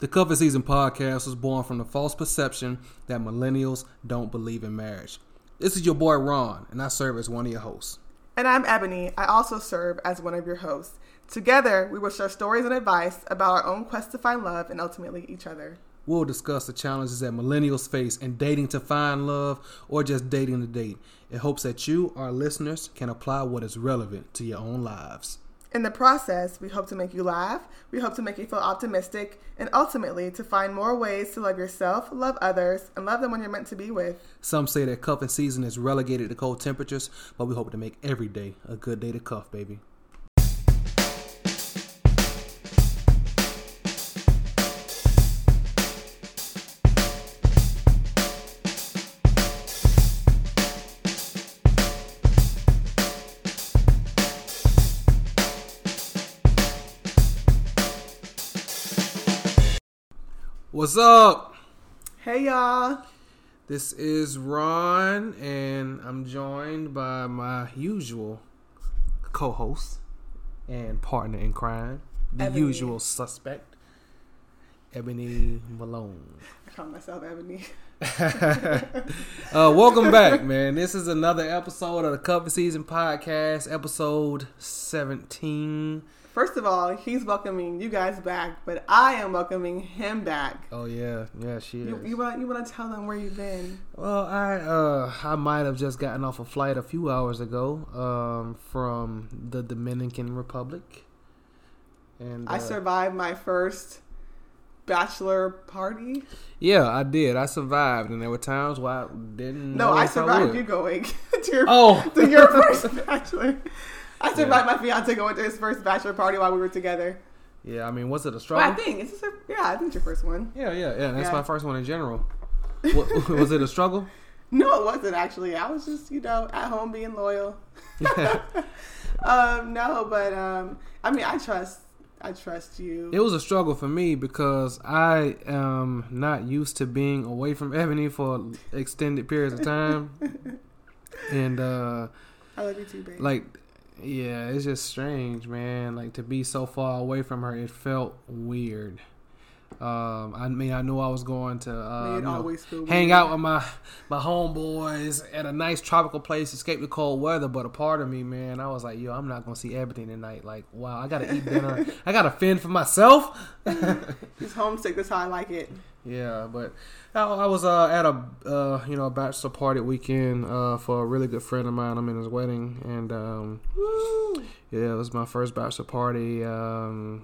The Cuffin' Season podcast was born from the false perception that millennials don't believe in marriage. This is your boy Ron, and I serve as one of your hosts. And I'm Ebony. I also serve as one of your hosts. Together, we will share stories and advice about our own quest to find love and ultimately each other. We'll discuss the challenges that millennials face in dating to find love or just dating to date in hopes that you, our listeners, can apply what is relevant to your own lives. In the process, we hope to make you laugh, we hope to make you feel optimistic, and ultimately to find more ways to love yourself, love others, and love them when you're meant to be with. Some say that cuffing season is relegated to cold temperatures, but we hope to make every day a good day to cuff, baby. What's up? Hey, y'all. This is Ron, and I'm joined by my usual co-host and partner in crime, the usual suspect, Ebony Malone. I call myself Ebony. Welcome back, man. This is another episode of the Cuffin' Season podcast, episode 17. First of all, he's welcoming you guys back, but I am welcoming him back. Oh yeah, she is. You want to tell them where you've been? Well, I might have just gotten off a flight a few hours ago from the Dominican Republic, and I survived my first bachelor party. Yeah, I did. I survived, and there were times where I didn't. No, I survived you going to your first bachelor. I survived my fiance going to his first bachelor party while we were together. Yeah, I mean, was it a struggle? Well, I think it's your first one. Yeah. That's my first one in general. What, was it a struggle? No, it wasn't actually. I was just, at home being loyal. I trust you. It was a struggle for me because I am not used to being away from Ebony for extended periods of time, and I love you too, babe. Yeah, it's just strange, man. To be so far away from her, it felt weird. I knew I was going to hang out with my homeboys at a nice tropical place, escape the cold weather. But a part of me, man, I was like, yo, I'm not going to see Ebony tonight. Wow, I got to eat dinner. I got to fend for myself. Just homesick. That's how I like it. Yeah, but I was at a bachelor party weekend for a really good friend of mine. I'm in his wedding, and it was my first bachelor party, and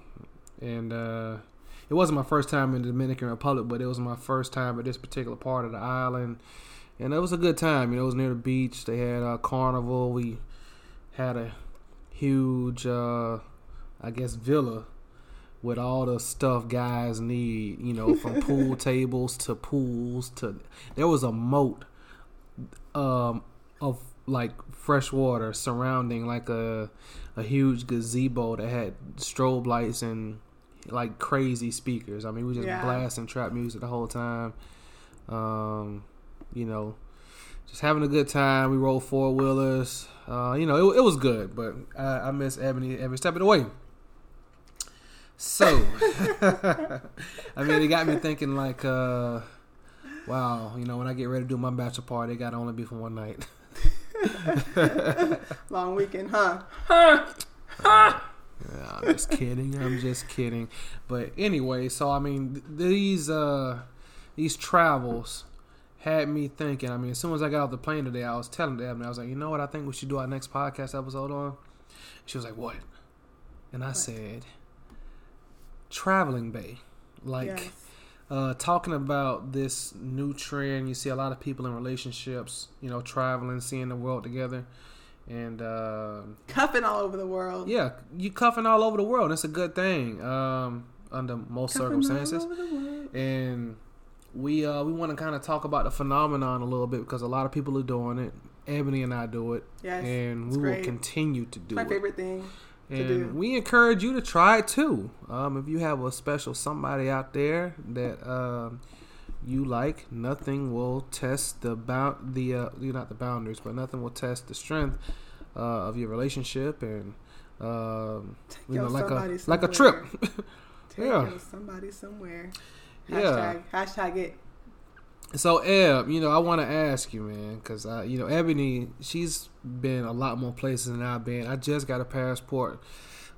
it wasn't my first time in the Dominican Republic, but it was my first time at this particular part of the island, and it was a good time. It was near the beach. They had a carnival. We had a huge, villa. With all the stuff guys need, from pool tables to pools to, there was a moat of fresh water surrounding a huge gazebo that had strobe lights and crazy speakers. I mean, we just blasting trap music the whole time. Just having a good time. We rolled 4-wheelers. It was good, but I miss Ebony every step of the way. So, I mean, it got me thinking wow, when I get ready to do my bachelor party, it got to only be for one night. Long weekend, huh? Yeah, I'm just kidding. But anyway, so, I mean, these travels had me thinking. I mean, as soon as I got off the plane today, I was telling them, I was like, you know what, I think we should do our next podcast episode on. She was like, what? And I said... traveling bay, talking about this new trend. You see a lot of people in relationships, traveling, seeing the world together, and cuffing all over the world. Yeah, you cuffing all over the world. It's a good thing under most circumstances. And we want to kind of talk about the phenomenon a little bit because a lot of people are doing it. Ebony and I do it, and we will continue to do it. My favorite thing. And we encourage you to try it too. If you have a special somebody out there that you like, nothing will test nothing will test the strength of your relationship and like a trip. taking somebody somewhere. Hashtag it. So, Eb, I want to ask you, man, because, Ebony, she's been a lot more places than I've been. I just got a passport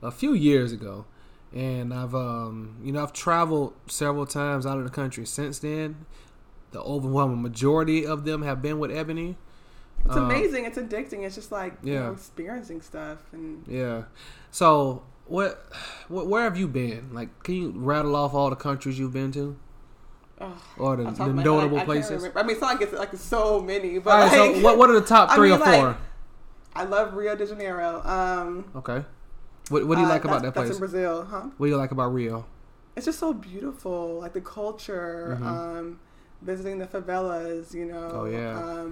a few years ago, and I've traveled several times out of the country since then. The overwhelming majority of them have been with Ebony. It's amazing. It's addicting. It's just like experiencing stuff. And so, where have you been? Like, can you rattle off all the countries you've been to? Or the notable places? It's not like it's like so many. But all right, so what are the top three or four? I love Rio de Janeiro. Okay. What do you like about that place? That's in Brazil, huh? What do you like about Rio? It's just so beautiful. Like the culture, visiting the favelas, Oh, yeah.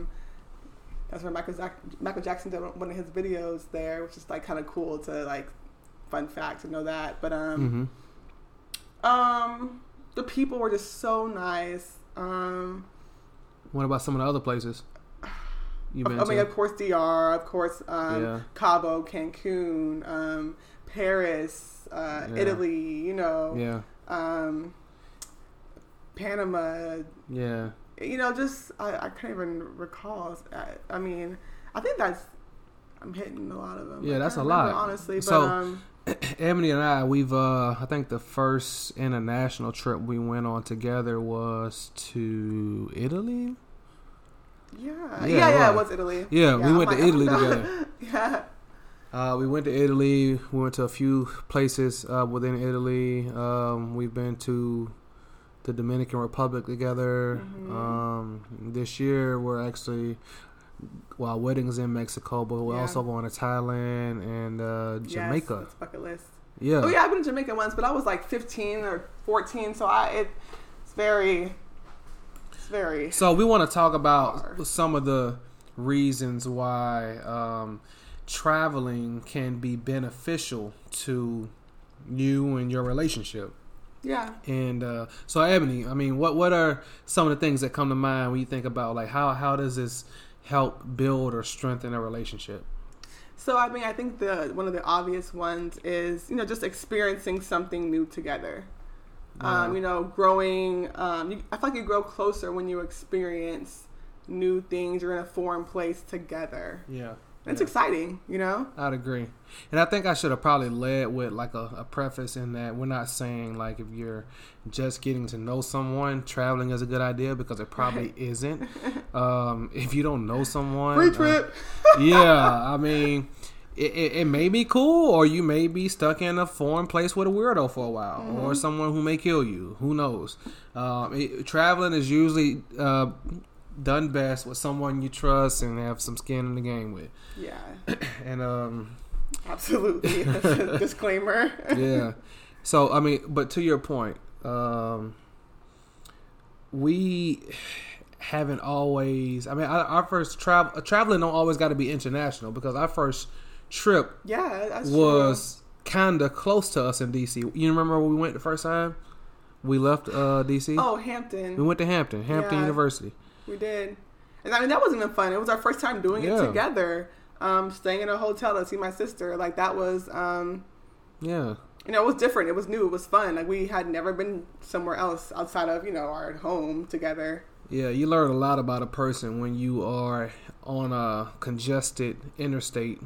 That's where Michael Jackson did one of his videos there, which is like kind of cool to like fun fact to know that. But the people were just so nice. What about some of the other places you've been to? Of course, DR, of course, Cabo, Cancun, Paris, Italy, Panama. Yeah. Just, I can't even recall. I think I'm hitting a lot of them. Yeah, that's a lot. Honestly, so, but... Ebony and I, we've, I think the first international trip we went on together was to Italy? Yeah, it was Italy. Yeah, we went to Italy together. We went to Italy. We went to a few places within Italy. We've been to the Dominican Republic together. This year, we're actually... Well, our wedding's in Mexico, but we're also going to Thailand and Jamaica. Yes, that's a bucket list. Yeah. Oh, yeah, I've been to Jamaica once, but I was like 15 or 14, so it's very... So we want to talk about some of the reasons why traveling can be beneficial to you and your relationship. Yeah. And so, Ebony, what are some of the things that come to mind when you think about, like, how does this help build or strengthen a relationship? So, I think one of the obvious ones is, just experiencing something new together. Wow. Growing, I feel like you grow closer when you experience new things. You're in a foreign place together. Yeah. It's exciting, I'd agree. And I think I should have probably led with like a preface in that we're not saying like if you're just getting to know someone, traveling is a good idea because it probably isn't. If you don't know someone. Free trip. It may be cool or you may be stuck in a foreign place with a weirdo for a while or someone who may kill you. Who knows? Traveling is usually... done best with someone you trust and have some skin in the game with. Yeah. And absolutely. That's a disclaimer. Yeah. So but to your point, we haven't always. Our first traveling don't always got to be international because our first trip was kind of close to us in D.C. You remember when we went the first time? We left D.C. Oh, Hampton. We went to Hampton University. We did. And that wasn't even fun. It was our first time doing it together. Staying in a hotel to see my sister. Like, that was... it was different. It was new. It was fun. Like, we had never been somewhere else outside of, our home together. Yeah, you learn a lot about a person when you are on a congested interstate.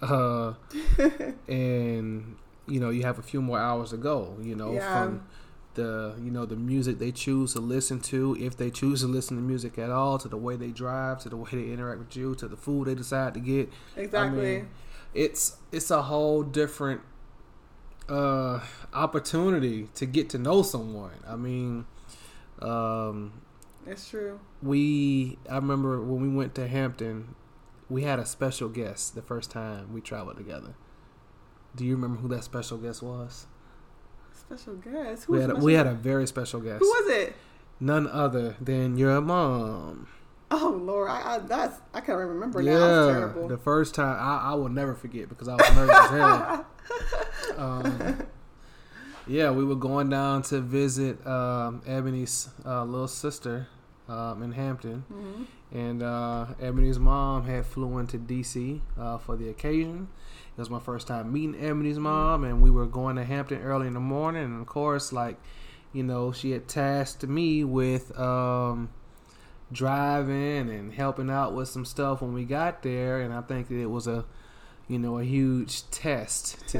And, you have a few more hours to go, from... the music they choose to listen to, if they choose to listen to music at all, to the way they drive, to the way they interact with you, to the food they decide to get. Exactly. It's a whole different opportunity to get to know someone. It's true. I remember when we went to Hampton, we had a special guest the first time we traveled together. Do you remember who that special guest was? Special guest? We had a very special guest. Who was it? None other than your mom. Oh, Lord. I can't remember now. That was terrible. The first time. I will never forget because I was nervous as hell. We were going down to visit Ebony's little sister in Hampton. And Ebony's mom had flew into D.C. For the occasion. That was my first time meeting Ebony's mom, and we were going to Hampton early in the morning. And of course, like, you know, she had tasked me with driving and helping out with some stuff when we got there. And I think that it was a huge test to,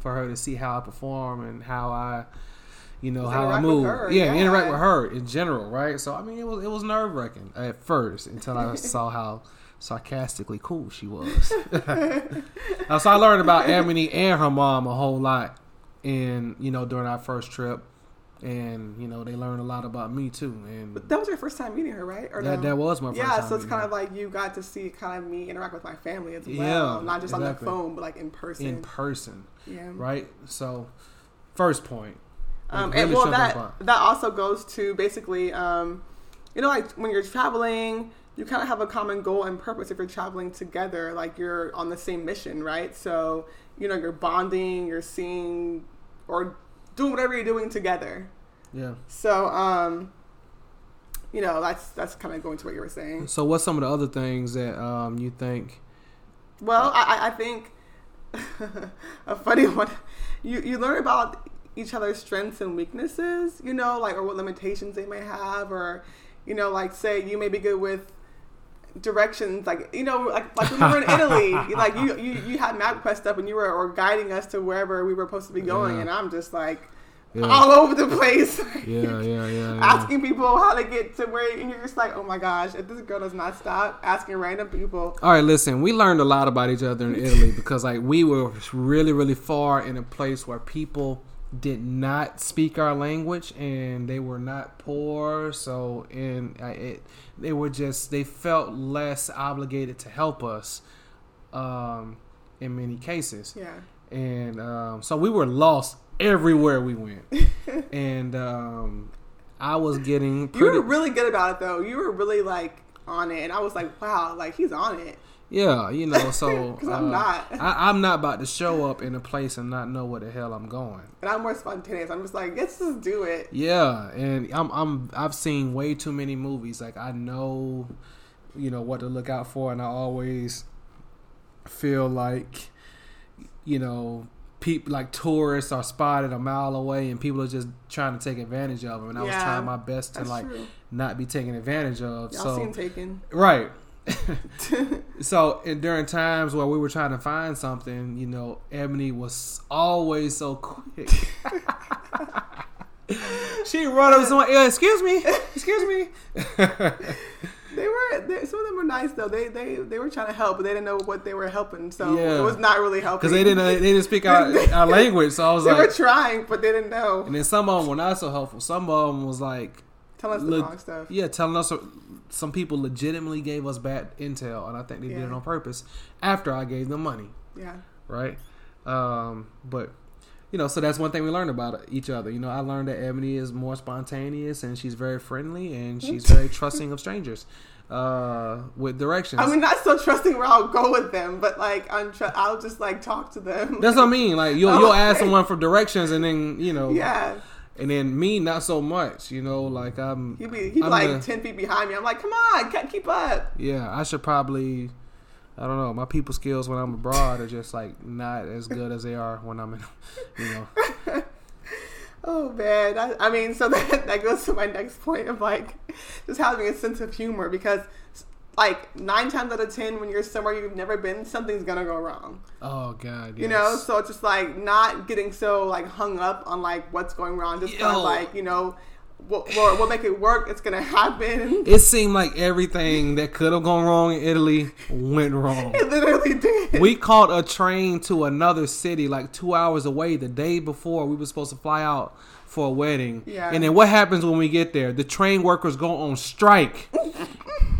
for her to see how I perform and how I, how I move. Interact with her in general, right? So, I mean, it was nerve wracking at first until I saw how sarcastically cool she was. So I learned about Ebony and her mom a whole lot in, during our first trip. And, they learned a lot about me, too. And but that was your first time meeting her, right? Or that was my first time. Yeah, so it's kind of like you got to see kind of me interact with my family as well. Yeah, not just on the phone, but like in person. Yeah. Right? So, first point. And well, that also goes to basically, like when you're traveling, you kind of have a common goal and purpose if you're traveling together. Like you're on the same mission, right? So, you're bonding, you're seeing or doing whatever you're doing together. Yeah. So, that's kind of going to what you were saying. So what's some of the other things that you think? Well, I think a funny one, you learn about each other's strengths and weaknesses, or what limitations they may have, or, say you may be good with directions, like when we were in Italy, like you had MapQuest up and you were guiding us to wherever we were supposed to be going, and I'm just like all over the place, asking people how to get to where, and you're just like, oh my gosh, if this girl does not stop asking random people. All right, listen, we learned a lot about each other in Italy because like we were really, really far in a place where people did not speak our language and they were not poor, so they were just, they felt less obligated to help us in many cases, and so we were lost everywhere we went. And I was getting you were really good about it though, you were really like on it, and I was like, wow, like he's on it. Yeah, so because I'm not. I'm not about to show up in a place and not know where the hell I'm going. And I'm more spontaneous. I'm just like, let's just do it. Yeah, and I've seen way too many movies. Like I know, what to look out for, and I always feel like, people like tourists are spotted a mile away, and people are just trying to take advantage of them. And I was trying my best to like not be taken advantage of. Y'all seen Taken, right? So during times where we were trying to find something, Ebony was always so quick. She'd run up to someone, excuse me. Some of them were nice though. They were trying to help, but they didn't know what they were helping, so it was not really helping because they didn't speak our language. So I was they were trying, but they didn't know. And then some of them were not so helpful. Some of them was like telling us the wrong stuff. Yeah, telling us. Some people legitimately gave us bad intel, and I think they did it on purpose after I gave them money. Yeah. Right? But, so that's one thing we learned about each other. I learned that Ebony is more spontaneous, and she's very friendly, and she's very trusting of strangers with directions. I mean, not so trusting where I'll go with them, but, like, I'll just, like, talk to them. That's what I mean. Like, you'll ask someone for directions, and then, Yeah. And then me, not so much, like I'm... He'd be like 10 feet behind me. I'm like, come on, keep up. Yeah, I should probably, I don't know, my people skills when I'm abroad are just like not as good as they are when I'm in, Oh, man. I mean, so that goes to my next point of like just having a sense of humor because... Like 9 times out of 10, when you're somewhere you've never been, something's gonna go wrong. Oh God, yes. So it's just like not getting so like hung up on like what's going wrong. Just kind of like we'll make it work. It's gonna happen. It seemed like everything that could have gone wrong in Italy went wrong. It literally did. We caught a train to another city like 2 hours away the day before we were supposed to fly out for a wedding. Yeah. And then what happens when we get there? The train workers go on strike.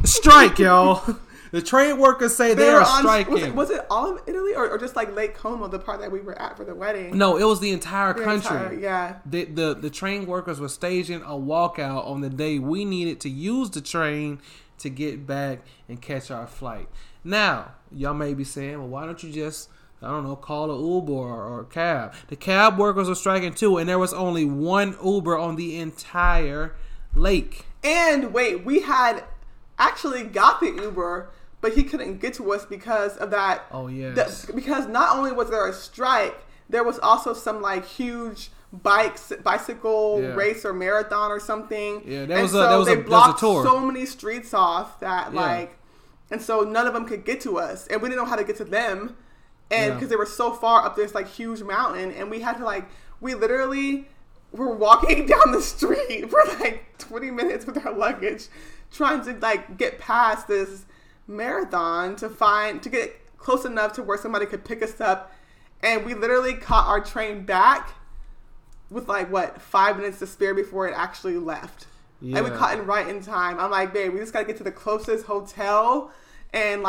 Strike, y'all. The train workers say they are striking. Was it all of Italy or just like Lake Como, the part that we were at for the wedding? No, it was the entire country. The train workers were staging a walkout on the day we needed to use the train to get back and catch our flight. Now, y'all may be saying, well, why don't you just, I don't know, call an Uber or a cab? The cab workers were striking too, and there was only one Uber on the entire lake. And wait, we had... actually got the Uber but he couldn't get to us because of that. Oh, yes. Because not only was there a strike, there was also some like huge bicycle race or marathon or something. Yeah, they blocked so many streets off that and so none of them could get to us, and we didn't know how to get to them, and because they were so far up this like huge mountain, and we had to we literally were walking down the street for 20 minutes with our luggage, trying to get past this marathon to get close enough to where somebody could pick us up. And we literally caught our train back with 5 minutes to spare before it actually left. Yeah. And we caught it right in time. I'm like, babe, we just got to get to the closest hotel and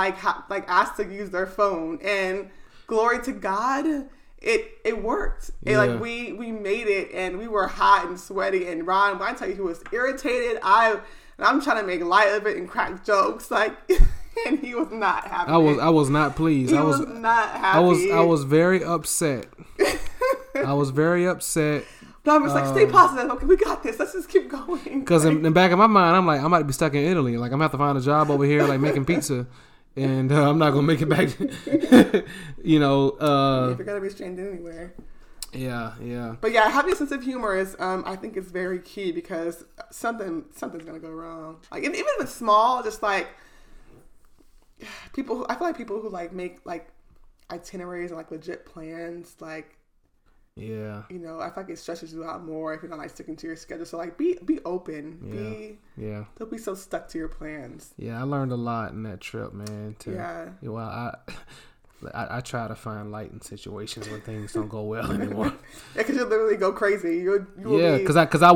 ask to use their phone. And glory to God, it worked. Yeah. And we made it, and we were hot and sweaty. And Ron, when I tell you, he was irritated. I'm trying to make light of it and crack jokes and he was not happy. I was not pleased. I was not happy. I was very upset. I was very upset. But I was stay positive. Okay, we got this. Let's just keep going. Because in the back of my mind, I'm I might be stuck in Italy. I'm going to have to find a job over here, making pizza. And I'm not going to make it back. You're going to be stranded anywhere. Yeah, yeah. But yeah, having a sense of humor is, I think it's very key, because something's going to go wrong. Even if it's small, just people who make itineraries and legit plans, yeah, I feel it stresses you out more if you're not sticking to your schedule. So be open. Yeah. Don't be so stuck to your plans. Yeah, I learned a lot in that trip, man. I try to find light in situations when things don't go well anymore. Yeah, because you literally go crazy. I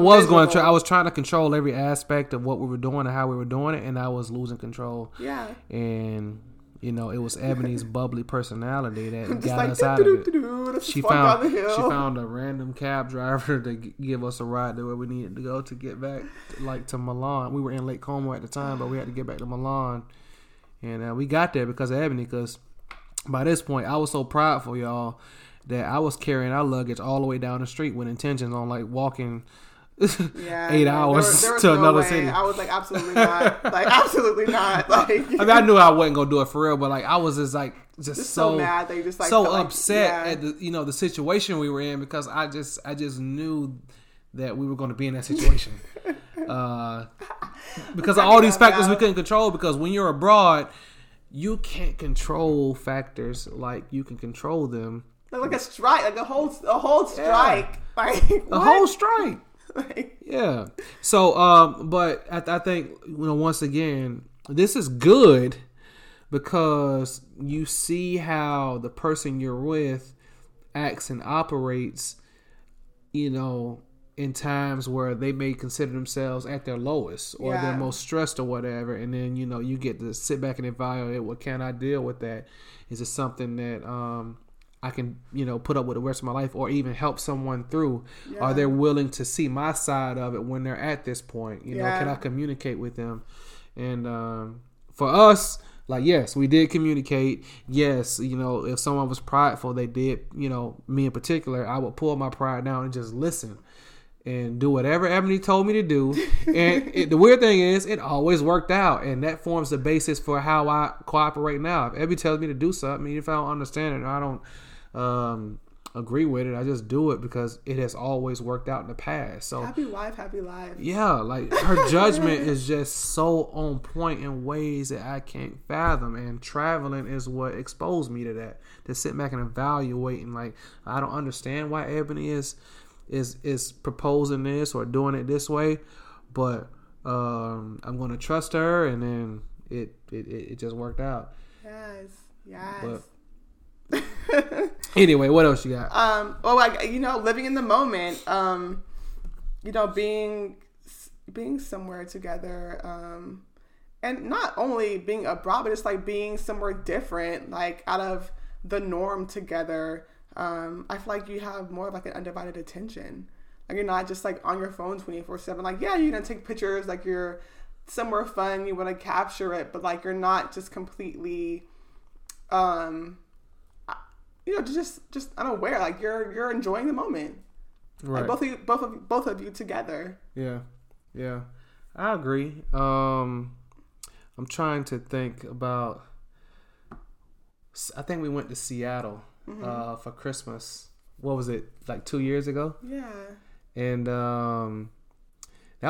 was trying to control every aspect of what we were doing and how we were doing it, and I was losing control. Yeah, and. It was Ebony's bubbly personality that got us out of it. She found a random cab driver to give us a ride to where we needed to go to get back, to Milan. We were in Lake Como at the time, but we had to get back to Milan. And we got there because of Ebony, because by this point, I was so prideful, y'all, that I was carrying our luggage all the way down the street with intentions on, walking... 8 hours to another city. I was absolutely not. Absolutely not. I knew I wasn't gonna do it for real, but I was just so mad. They just so upset at the the situation we were in, because I just knew that we were going to be in that situation because of all these factors we couldn't control. Because when you're abroad, you can't control factors like you can control them. Like a strike, a whole strike, a whole strike. Yeah. So, but I think, once again, this is good because you see how the person you're with acts and operates, in times where they may consider themselves at their lowest or their most stressed or whatever. And then, you get to sit back and evaluate, well, can I deal with that? Is it something that, I can, put up with the rest of my life, or even help someone through? Yeah. Are they willing to see my side of it when they're at this point? Can I communicate with them? And for us, yes, we did communicate. Yes, if someone was prideful, they did, me in particular, I would pull my pride down and just listen and do whatever Ebony told me to do. And the weird thing is, it always worked out. And that forms the basis for how I cooperate now. If Ebony tells me to do something, if I don't understand it or I don't agree with it, I just do it because it has always worked out in the past. So happy life. Yeah, her judgment is just so on point in ways that I can't fathom, and traveling is what exposed me to that, to sit back and evaluate. And I don't understand why Ebony is proposing this or doing it this way, but I'm going to trust her, and then it just worked out. Yes. But, anyway, what else you got? Living in the moment, being somewhere together, and not only being abroad, but it's being somewhere different, out of the norm together. I feel you have more of an undivided attention. You're not just on your phone 24/7. You're gonna take pictures, you're somewhere fun, you want to capture it, but you're not just completely just unaware. You're enjoying the moment, right? Both of you together. Yeah, I agree. I'm trying to think about I think we went to Seattle for Christmas. What was it, like 2 years ago? Yeah. And that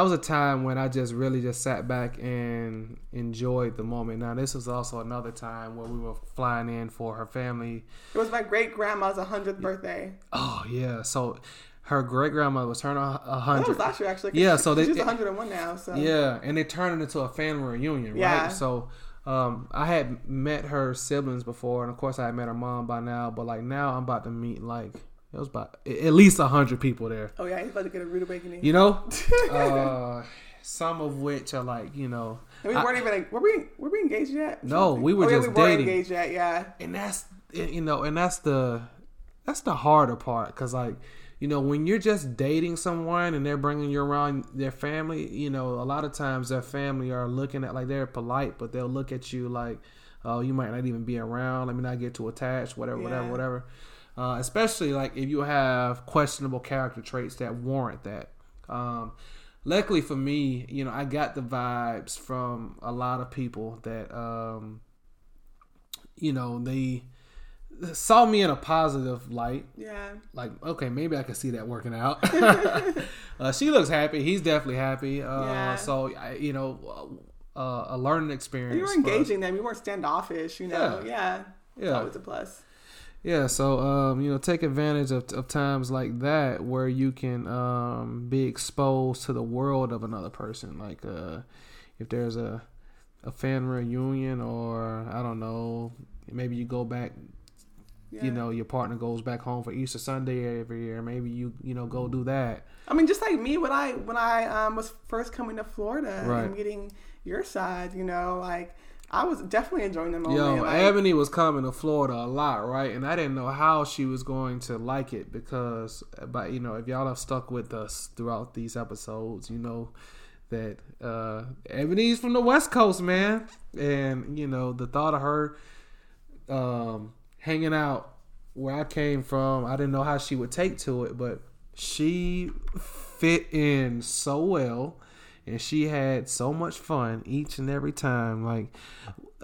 was a time when I just really just sat back and enjoyed the moment. Now, this was also another time where we were flying in for her family. It was my great-grandma's 100th birthday. Oh, yeah. So her great-grandma was turning 100. That was last year, actually. Yeah. So she's 101 now. So. Yeah. And they turned it into a family reunion, yeah. Right? So I had met her siblings before, and, of course, I had met her mom by now. But, like, now I'm about to meet, like... It was about at least 100 people there. Oh, yeah. He's about to get a rude awakening. You know? Some of which are like, you know. And we weren't even like, were we engaged yet? No, we were just dating. We weren't engaged yet, yeah. And that's, you know, and that's the harder part. Because, like, you know, when you're just dating someone and they're bringing you around their family, you know, a lot of times their family are looking at, like, they're polite, but they'll look at you like, oh, you might not even be around. Let me not get too attached, whatever, yeah. whatever. Especially like if you have questionable character traits that warrant that. Luckily for me, you know, I got the vibes from a lot of people that, you know, they saw me in a positive light. Yeah. Like, okay, maybe I can see that working out. She looks happy. He's definitely happy. Yeah. So, you know, a learning experience. You were engaging them. You weren't standoffish, you know. Yeah. Yeah. It's always a plus. Yeah, so, you know, take advantage of times like that where you can be exposed to the world of another person. Like if there's a fan reunion or, I don't know, maybe you go back, yeah. You know, your partner goes back home for Easter Sunday every year. Maybe you know, go do that. I mean, just like me when I was first coming to Florida right. And getting your side, you know, like. I was definitely enjoying the moment. Yo, like, Ebony was coming to Florida a lot, right? And I didn't know how she was going to like it because, but you know, if y'all have stuck with us throughout these episodes, you know that Ebony's from the West Coast, man. And, you know, the thought of her hanging out where I came from, I didn't know how she would take to it, but she fit in so well. And she had so much fun each and every time. Like,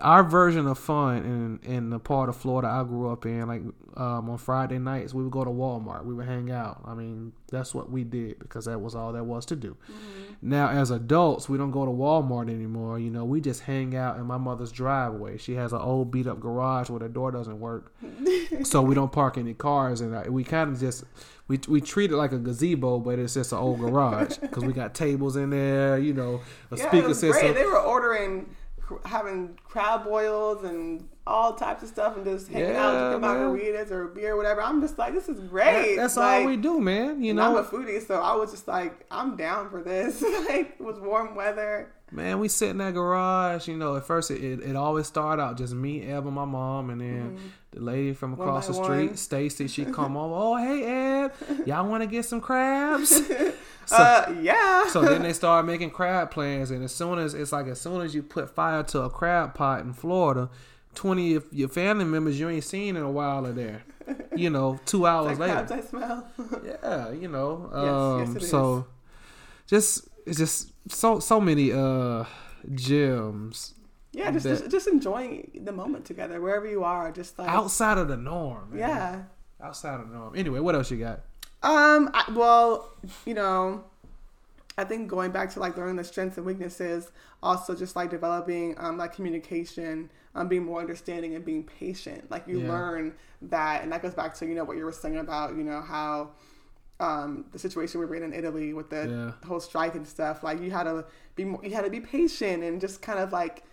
our version of fun in the part of Florida I grew up in, like, on Friday nights, we would go to Walmart. We would hang out. I mean, that's what we did because that was all there was to do. Mm-hmm. Now, as adults, we don't go to Walmart anymore. You know, we just hang out in my mother's driveway. She has an old beat-up garage where the door doesn't work. So we don't park any cars. And we kind of just... We treat it like a gazebo, but it's just an old garage because we got tables in there, you know, a speaker system. Great. They were ordering, having crab boils and all types of stuff and just hanging out, drinking margaritas or beer or whatever. I'm just like, this is great. That's like, all we do, man. You know, I'm a foodie, so I was just like, I'm down for this. Like, it was warm weather. Man, we sit in that garage. You know, at first it always started out just me, Eb, and my mom, and then the lady from across the street, Stacy, she come over. Oh, hey, Eb, y'all want to get some crabs? So then they start making crab plans, and as soon as you put fire to a crab pot in Florida, 20 of your family members you ain't seen in a while are there. You know, 2 hours it's like later. Crabs I smell. Yeah, you know. Yes, so just. It's just so many gems. Yeah, just enjoying the moment together wherever you are. Just like outside of the norm. Man. Yeah, outside of the norm. Anyway, what else you got? Well, you know, I think going back to like learning the strengths and weaknesses, also just like developing like communication, being more understanding and being patient. Like you learn that, and that goes back to you know what you were saying about you know how. The situation we were in Italy with the whole strike and stuff, like you had to be patient and just kind of like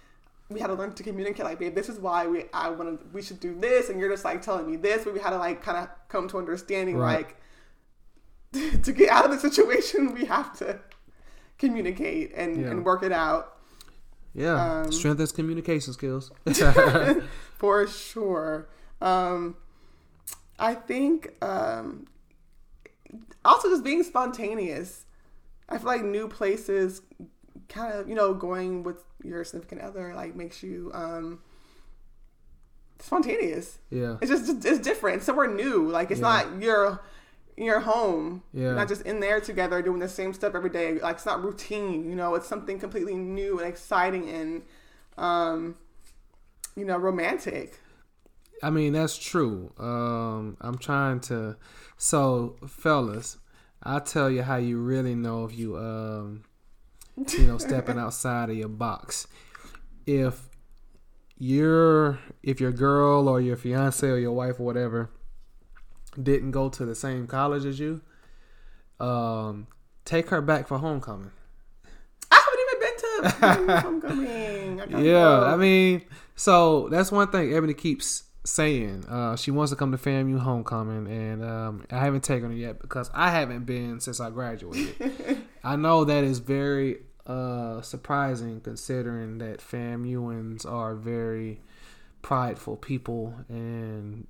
we had to learn to communicate. Like, babe, this is why we should do this, and you're just like telling me this. But we had to like kind of come to understanding, like to get out of the situation, we have to communicate and work it out. Yeah, strengthens communication skills for sure. I think. Also just being spontaneous. I feel like new places kind of, you know, going with your significant other, like makes you spontaneous. Yeah. It's just, it's different. Somewhere new. Like it's not your home. Yeah. You're not just in there together doing the same stuff every day. Like it's not routine, you know, it's something completely new and exciting and, you know, romantic. I mean, that's true. I'm trying to. So, fellas, I'll tell you how you really know if you, stepping outside of your box. If your girl or your fiance or your wife or whatever didn't go to the same college as you, take her back for homecoming. I haven't even been to homecoming. I mean, so that's one thing Ebony keeps saying. She wants to come to FAMU homecoming, and I haven't taken her yet because I haven't been since I graduated. I know that is very surprising, considering that FAMUans are very prideful people and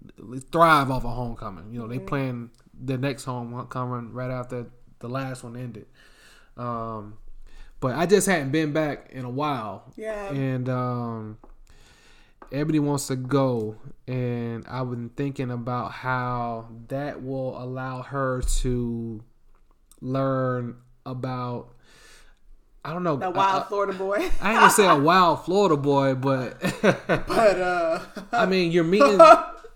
thrive off of homecoming. You know, they plan the next homecoming right after the last one ended. But I just hadn't been back in a while. Yeah. And Ebony wants to go, and I've been thinking about how that will allow her to learn about, I don't know. A wild Florida boy. I ain't gonna say a wild Florida boy, but I mean, you're meeting.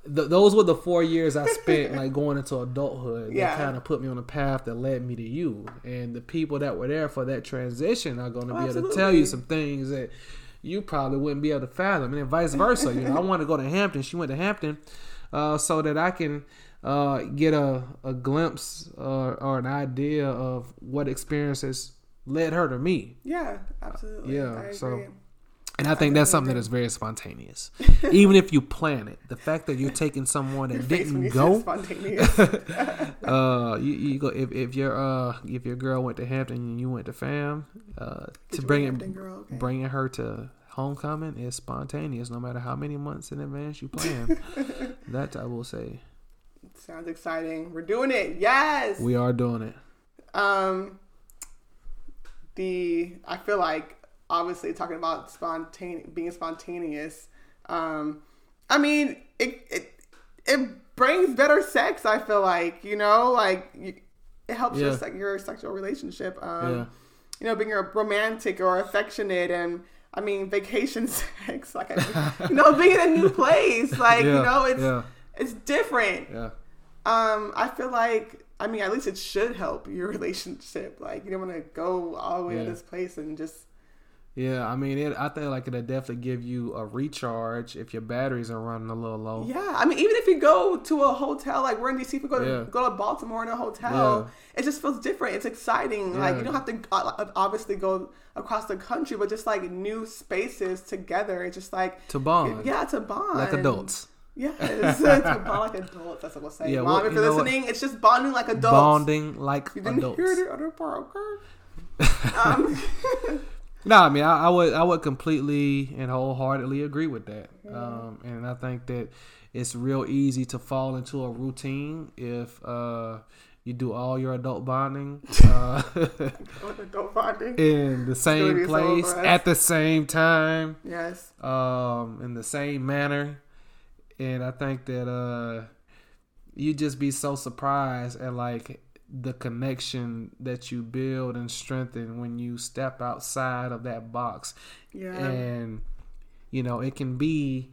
Those were the 4 years I spent like going into adulthood. Yeah. That kind of put me on a path that led me to you, and the people that were there for that transition are going to be able to tell you some things that you probably wouldn't be able to fathom, and vice versa. You know, I want to go to Hampton. She went to Hampton, so that I can get a glimpse or an idea of what experiences led her to me. Yeah, absolutely. Yeah, so, and I think that's something that is very spontaneous. Even if you plan it, the fact that you're taking someone that didn't go, spontaneous. You go if your girl went to Hampton and you went to FAM, to bringing her to homecoming is spontaneous, no matter how many months in advance you plan. That I will say. Sounds exciting. We're doing it. Yes, we are doing it. I feel like, obviously, talking about being spontaneous, I mean, it brings better sex, I feel like, it helps your sexual relationship, being romantic or affectionate, and I mean, vacation sex, like, being in a new place, like, it's different. Yeah. I feel like, I mean, at least it should help your relationship. Like, you don't want to go all the way to this place and just... Yeah, I mean, I think, like, it'll definitely give you a recharge if your batteries are running a little low. Yeah, I mean, even if you go to a hotel, like, we're in D.C., if we go to Baltimore in a hotel, it just feels different. It's exciting. Yeah. Like, you don't have to, obviously, go across the country, but just, like, new spaces together. It's just, like... To bond. Yeah, to bond. Like adults. Yeah, it's bond like adults. That's what we'll say. Yeah, Mom, if you're listening, it's just bonding like adults. Bonding like adults. You didn't hear the other part, okay? No, I mean, I would completely and wholeheartedly agree with that. Mm-hmm. And I think that it's real easy to fall into a routine if you do all your adult bonding in the same place at the same time. Yes. In the same manner. And I think that you just be so surprised at, like, the connection that you build and strengthen when you step outside of that box. Yeah. And, it can be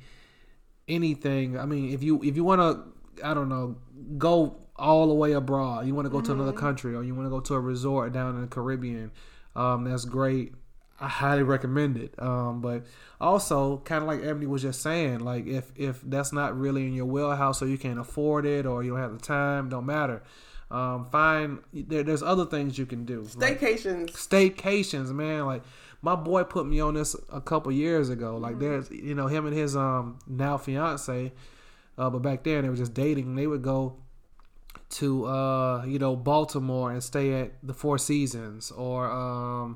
anything. I mean, if you want to, I don't know, go all the way abroad, you want to go to another country, or you want to go to a resort down in the Caribbean, that's great. I highly recommend it. But also, kind of like Ebony was just saying, like, if that's not really in your wheelhouse, or you can't afford it, or you don't have the time, don't matter. Find there's other things you can do. Staycations, man. Like, my boy put me on this a couple years ago. Like, there's him and his now fiance, but back then they were just dating. They would go to Baltimore and stay at the Four Seasons, or I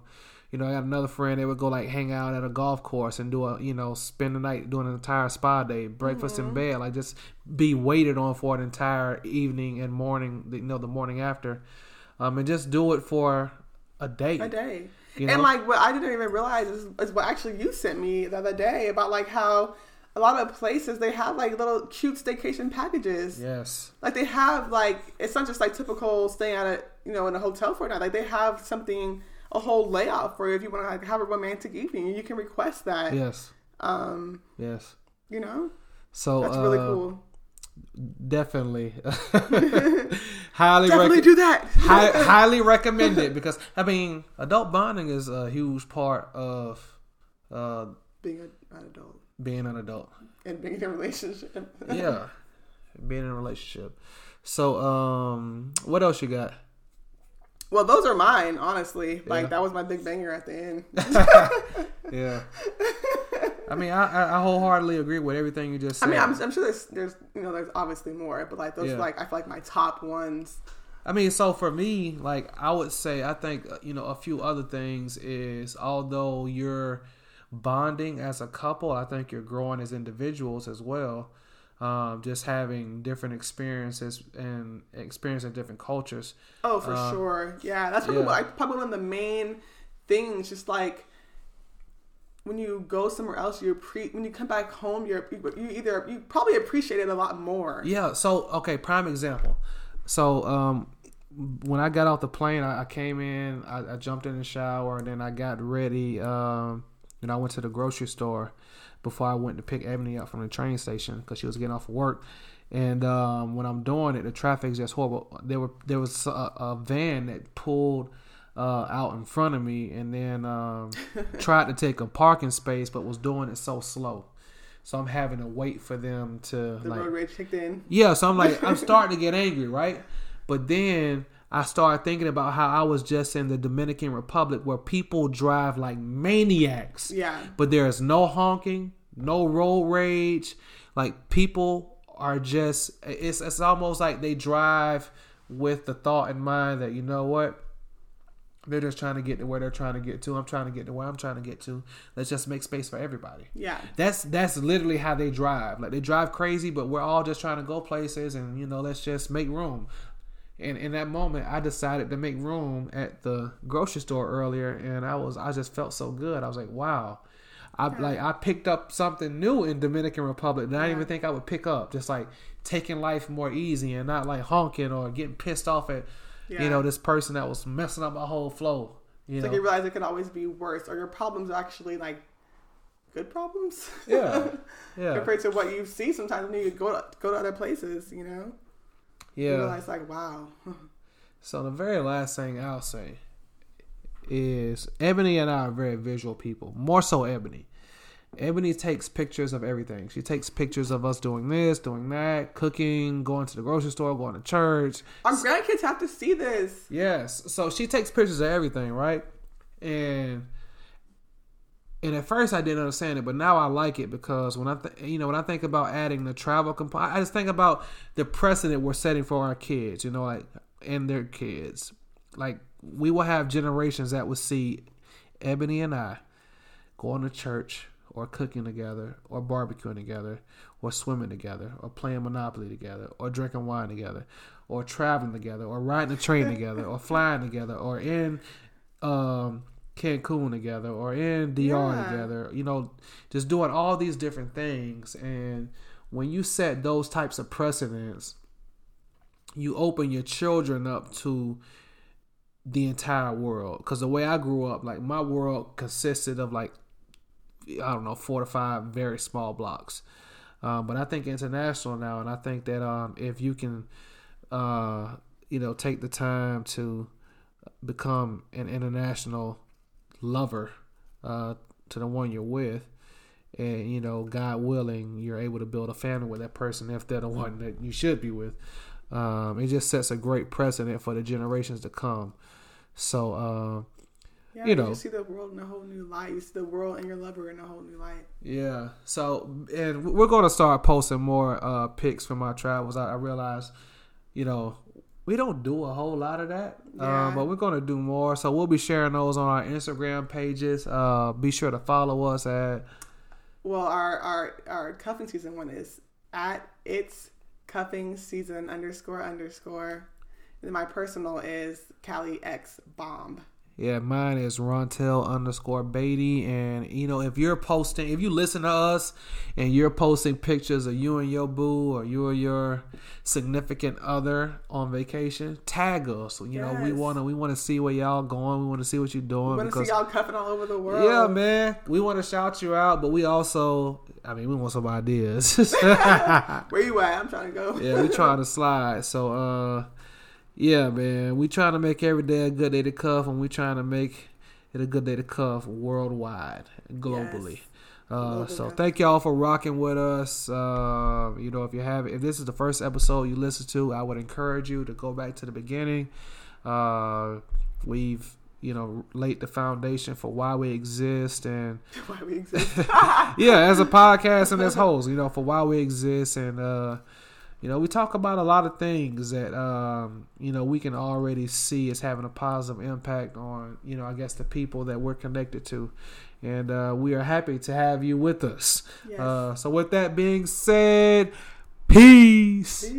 got another friend. They would go, like, hang out at a golf course and do spend the night doing an entire spa day, breakfast in bed, like, just be waited on for an entire evening and morning, the morning after, and just do it for a day. And, like, what I didn't even realize is what actually you sent me the other day about, like, how a lot of places, they have, like, little cute staycation packages. Yes. Like, they have, like, it's not just, like, typical staying at a, in a hotel for a night. Like, they have something... a whole layout for you if you want to, like, have a romantic evening. You can request that. Yes. Yes. So that's really cool. Definitely. Do that. Highly recommend it, because I mean, adult bonding is a huge part of being an adult and being in a relationship. Yeah, being in a relationship. So what else you got? Well, those are mine, honestly. Yeah. Like, that was my big banger at the end. Yeah. I mean, I wholeheartedly agree with everything you just said. I mean, I'm sure there's obviously more, but like those are like, I feel like my top ones. I mean, so for me, like, I would say, I think, a few other things is, although you're bonding as a couple, I think you're growing as individuals as well. Just having different experiences and experiencing different cultures. Oh, for sure. Yeah, that's probably one of the main things. Just like when you go somewhere else, when you come back home, you probably appreciate it a lot more. Yeah. So, okay, prime example. So when I got off the plane, I came in, I jumped in the shower, and then I got ready. I went to the grocery store before I went to pick Ebony up from the train station because she was getting off of work. And when I'm doing it, the traffic's just horrible. There was a van that pulled out in front of me and then tried to take a parking space, but was doing it so slow. So I'm having to wait for them to... The road rage kicked in. Yeah, so I'm like, I'm starting to get angry, right? But then I started thinking about how I was just in the Dominican Republic where people drive like maniacs. Yeah. But there is no honking, no road rage. Like, people are just, it's almost like they drive with the thought in mind that, you know what? They're just trying to get to where they're trying to get to. I'm trying to get to where I'm trying to get to. Let's just make space for everybody. Yeah. That's literally how they drive. Like, they drive crazy, but we're all just trying to go places and, let's just make room. And in that moment, I decided to make room at the grocery store earlier, and I just felt so good. I was like, wow. I picked up something new in Dominican Republic that I didn't even think I would pick up. Just like taking life more easy and not like honking or getting pissed off at, this person that was messing up my whole flow. Like, you realize it could always be worse, or your problems are actually like good problems. Yeah. Yeah. Compared to what you see sometimes when you go to other places, Yeah. You realize, like, wow. So the very last thing I'll say is Ebony and I are very visual people. More so Ebony. Ebony takes pictures of everything. She takes pictures of us doing this, doing that, cooking, going to the grocery store, going to church. Our grandkids have to see this. Yes. So she takes pictures of everything, right? And at first I didn't understand it, but now I like it because when I think about adding the travel component, I just think about the precedent we're setting for our kids, like, and their kids. Like, we will have generations that will see Ebony and I going to church or cooking together or barbecuing together or swimming together or playing Monopoly together or drinking wine together or traveling together or riding a train together or flying together or in... Cancun together or in DR together, just doing all these different things. And when you set those types of precedents, you open your children up to the entire world. Because the way I grew up, like, my world consisted of, like, I don't know, 4 to 5 very small blocks. But I think international now, and I think that if you can, take the time to become an international lover to the one you're with, and God willing, you're able to build a family with that person if they're the one that you should be with. It just sets a great precedent for the generations to come. So you see the world in a whole new light. You see the world and your lover in a whole new light. Yeah. So, and we're going to start posting more pics from our travels. I realize we don't do a whole lot of that, but we're going to do more. So we'll be sharing those on our Instagram pages. Be sure to follow us at... Well, our Cuffin' Season one is at It's Cuffin' Season __. And then my personal is Callie X Bomb. Yeah, mine is Rontel_Beatty. And, you know, if you're posting, if you listen to us and you're posting pictures of you and your boo or you or your significant other on vacation, tag us. You know, we want to see where y'all going. We want to see what you're doing. We want to see y'all cuffing all over the world. Yeah, man. We want to shout you out, but we also, I mean, we want some ideas. Where you at? I'm trying to go. Yeah, we trying to slide. So, yeah, man, we trying to make every day a good day to cuff, and we trying to make it a good day to cuff worldwide, globally. Yes. So thank y'all for rocking with us. You know, if this is the first episode you listen to, I would encourage you to go back to the beginning. We've laid the foundation for why we exist and why we exist. Yeah, as a podcast and as hosts, for why we exist and. We talk about a lot of things that, we can already see as having a positive impact on, I guess the people that we're connected to. And we are happy to have you with us. Yes. So with that being said, peace.